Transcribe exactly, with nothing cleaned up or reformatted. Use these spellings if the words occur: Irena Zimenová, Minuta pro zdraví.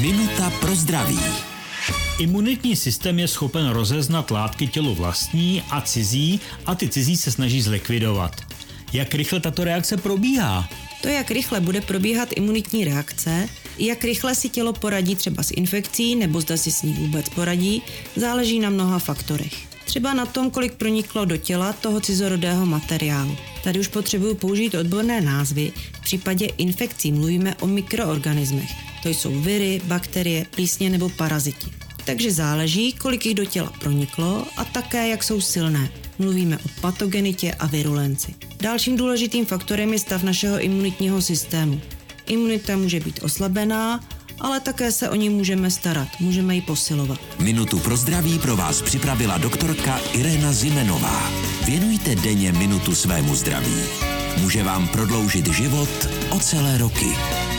Minuta pro zdraví. Imunitní systém je schopen rozeznat látky tělu vlastní a cizí a ty cizí se snaží zlikvidovat. Jak rychle tato reakce probíhá? To, jak rychle bude probíhat imunitní reakce, jak rychle si tělo poradí třeba s infekcí nebo zda si s ní vůbec poradí, záleží na mnoha faktorech. Třeba na tom, kolik proniklo do těla toho cizorodého materiálu. Tady už potřebuju použít odborné názvy. V případě infekcí mluvíme o mikroorganismech. To jsou viry, bakterie, plísně nebo paraziti. Takže záleží, kolik jich do těla proniklo a také, jak jsou silné. Mluvíme o patogenitě a virulenci. Dalším důležitým faktorem je stav našeho imunitního systému. Imunita může být oslabená, ale také se o ní můžeme starat, můžeme ji posilovat. Minutu pro zdraví pro vás připravila doktorka Irena Zimenová. Věnujte denně minutu svému zdraví. Může vám prodloužit život o celé roky.